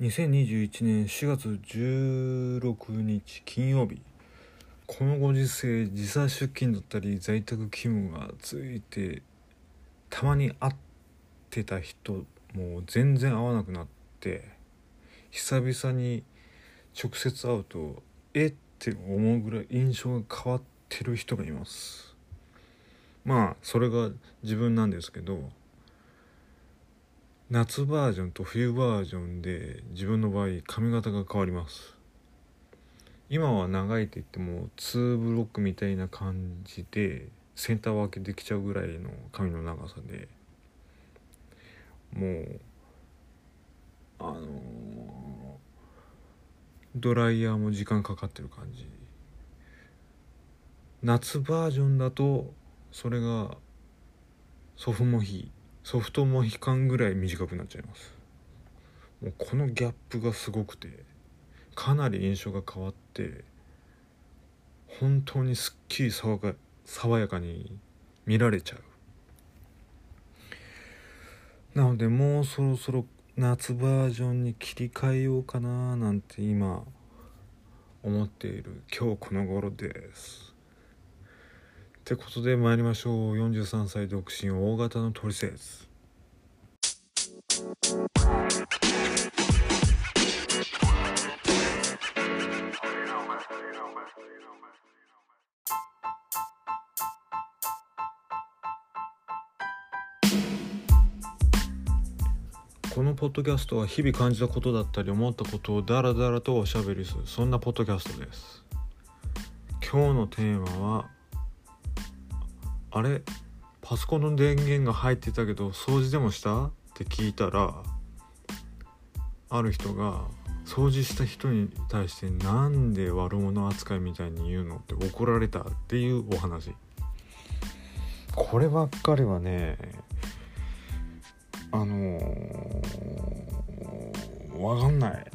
2021年4月16日金曜日、このご時世、時差出勤だったり在宅勤務がついて、たまに会ってた人も全然会わなくなって、久々に直接会うとって思うぐらい印象が変わってる人がいます。まあそれが自分なんですけど、夏バージョンと冬バージョンで自分の場合髪型が変わります。今は長いと言っても2ブロックみたいな感じでセンター分けできちゃうぐらいの髪の長さで、もうドライヤーも時間かかってる感じ。夏バージョンだとそれがソフトモヒカンぐらい短くなっちゃいます。もうこのギャップがすごくて、かなり印象が変わって、本当にすっきり爽やかに見られちゃう。なのでもうそろそろ夏バージョンに切り替えようかななんて今思っている今日この頃です。ってことで参りましょう。43歳独身大型のトリセツ。このポッドキャストは日々感じたことだったり思ったことをダラダラとおしゃべりする、そんなポッドキャストです。今日のテーマは、あれ、パソコンの電源が入ってたけど掃除でもした?って聞いたら、ある人が掃除した人に対してなんで悪者扱いみたいに言うのって怒られたっていうお話。こればっかりはね、わかんない。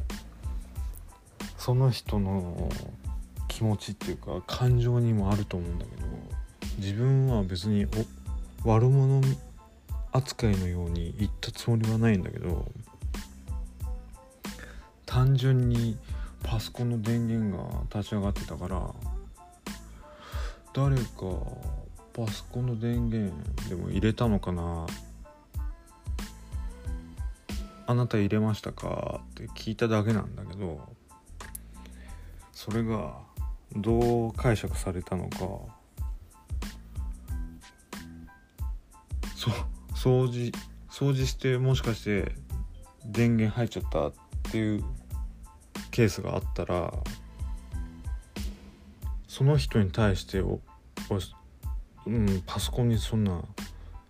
その人の気持ちっていうか感情にもあると思うんだけど、自分は別に悪者扱いのように言ったつもりはないんだけど、単純にパソコンの電源が立ち上がってたから、誰かパソコンの電源でも入れたのかな、あなた入れましたかって聞いただけなんだけど、それがどう解釈されたのか、掃除してもしかして電源入っちゃったっていうケースがあったら、その人に対してパソコンにそんな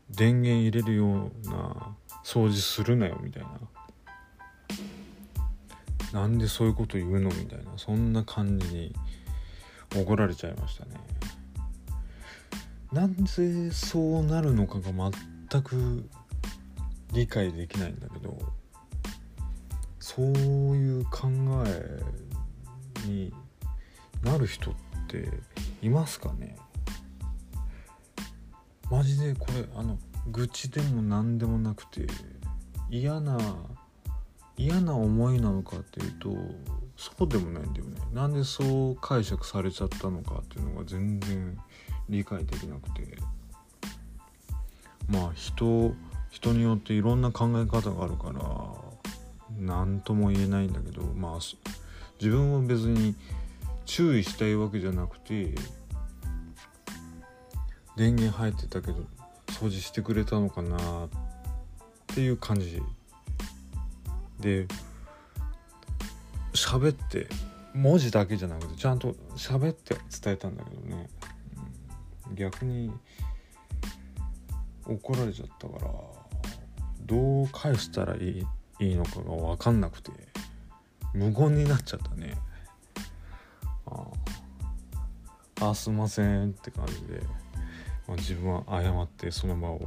電源入れるような掃除するなよみたいな、なんでそういうこと言うのみたいな、そんな感じに怒られちゃいましたね。なんでそうなるのかが全く理解できないんだけど、そういう考えになる人っていますかね。マジでこれ愚痴でも何でもなくて、嫌な思いなのかっていうとそうでもないんだよね。なんでそう解釈されちゃったのかっていうのが全然理解できなくて、まあ人によっていろんな考え方があるから何とも言えないんだけど、まあ自分は別に注意したいわけじゃなくて、電源入ってたけど掃除してくれたのかなっていう感じで喋って、文字だけじゃなくてちゃんと喋って伝えたんだけどね、逆に怒られちゃったからどう返したらいいのかが分かんなくて無言になっちゃったね。すいませんって感じで、まあ、自分は謝ってその場を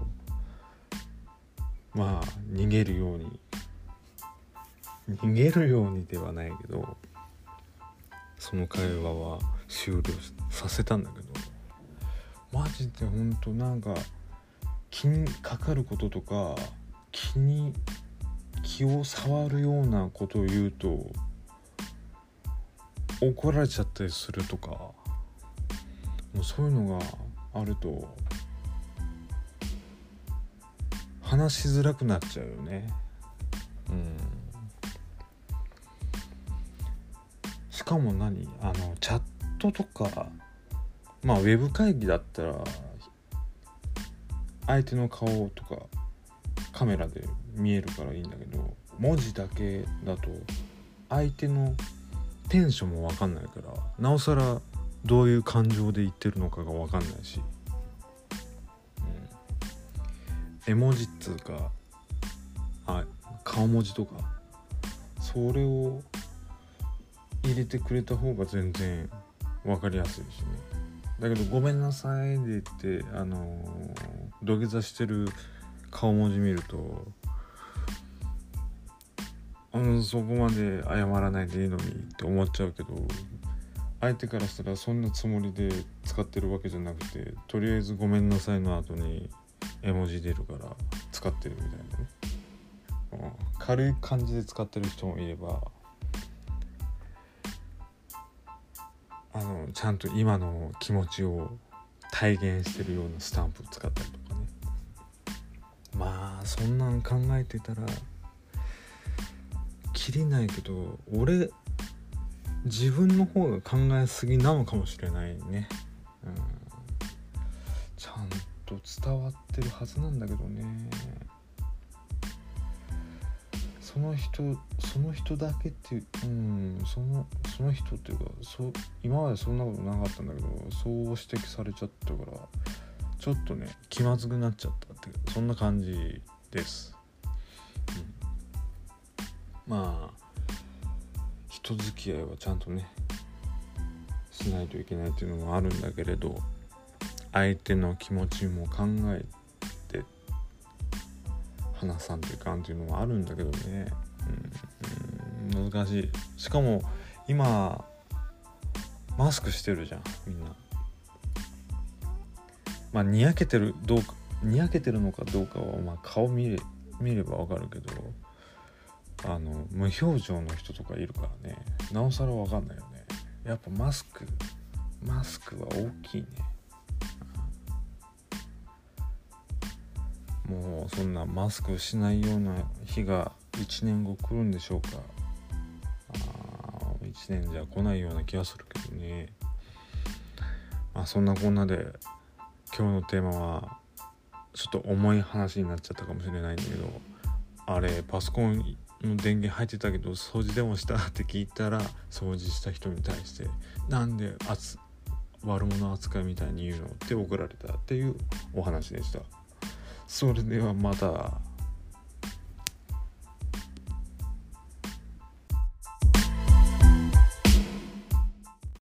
まあ逃げるようにではないけど、その会話は終了させたんだけど、マジでほんとなんか気にかかることとか気気を触るようなことを言うと怒られちゃったりするとか、もうそういうのがあると話しづらくなっちゃうよね。しかもチャットとか、ウェブ会議だったら相手の顔とかカメラで見えるからいいんだけど、文字だけだと相手のテンションも分かんないから、なおさらどういう感情で言ってるのかが分かんないし、絵文字っつうか顔文字とかそれを入れてくれた方が全然分かりやすいしね。だけどごめんなさいで言って土下座してる顔文字見ると、そこまで謝らないでいいのにって思っちゃうけど、相手からしたらそんなつもりで使ってるわけじゃなくて、とりあえずごめんなさいの後に絵文字出るから使ってるみたいなね、軽い感じで使ってる人もいれば、ちゃんと今の気持ちを体現してるようなスタンプを使ったりとかね。そんなん考えてたらきりないけど、自分の方が考えすぎなのかもしれないね。ちゃんと伝わってるはずなんだけどね。その人だけっていう、その人っていうか、今までそんなことなかったんだけど、そう指摘されちゃったからちょっとね気まずくなっちゃったって、そんな感じです。人付き合いはちゃんとねしないといけないっていうのもあるんだけれど、相手の気持ちも考えて話さんといかんっていうのもあるんだけどね、難しい。しかも今マスクしてるじゃん、みんな。にやけてるのかどうかは、顔見ればわかるけど、無表情の人とかいるからね、なおさらわかんないよね。やっぱマスクは大きいね。もうそんなマスクしないような日が1年後来るんでしょうか。1年じゃ来ないような気がするけどね。そんなこんなで今日のテーマはちょっと重い話になっちゃったかもしれないんだけど、パソコンの電源入ってたけど掃除でもしたって聞いたら、掃除した人に対してなんで悪者扱いみたいに言うのって怒られたっていうお話でした。それではまた。